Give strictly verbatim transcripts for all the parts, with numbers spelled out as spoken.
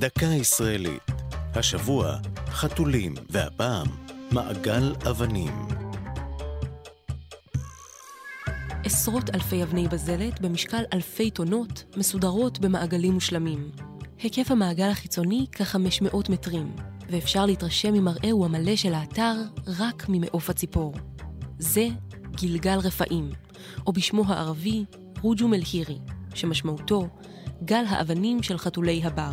דקה ישראלית. השבוע חתולים, והפעם מעגל אבנים. עשרות אלפי אבני בזלת במשקל אלפי טונות מסודרות במעגלים מושלמים. היקף המעגל החיצוני כ-חמש מאות מטרים, ואפשר להתרשם ממראהו המלא של האתר רק ממעוף הציפור. זה גלגל רפאים, או בשמו הערבי רוג'ם אל-הירי, שמשמעותו גל האבנים של חתולי הבר.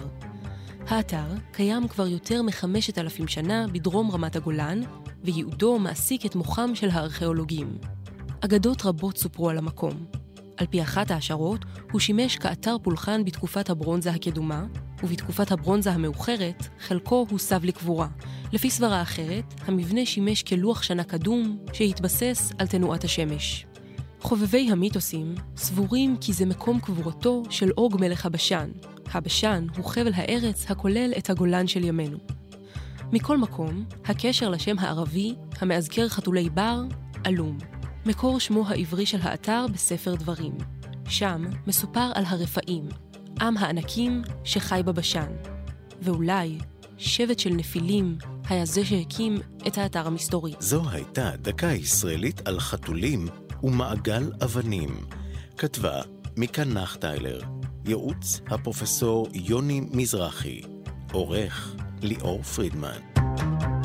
האתר קיים כבר יותר מחמשת אלפים שנה בדרום רמת הגולן, וייעודו מעסיק את מוחם של הארכיאולוגים. אגדות רבות סופרו על המקום. על פי אחת ההשערות, הוא שימש כאתר פולחן בתקופת הברונזה הקדומה, ובתקופת הברונזה המאוחרת, חלקו הוסב לקבורה. לפי סברה אחרת, המבנה שימש כלוח שנה קדום, שהתבסס על תנועת השמש. חובבי המיתוסים סבורים כי זה מקום קבורתו של אוג מלך הבשן. הבשן הוא חבל הארץ הכולל את הגולן של ימינו. מכל מקום, הקשר לשם הערבי, המאזכר חתולי בר, אלום. מקור שמו העברי של האתר בספר דברים. שם מסופר על הרפאים, עם הענקים שחי בבשן. ואולי שבט של נפילים היה זה שהקים את האתר המסתורי. זו הייתה דקה ישראלית על חתולים ומעגל אבנים. כתבה מיקה נחטיילר, ייעוץ הפרופסור יוני מזרחי, עורך ליאור פרידמן.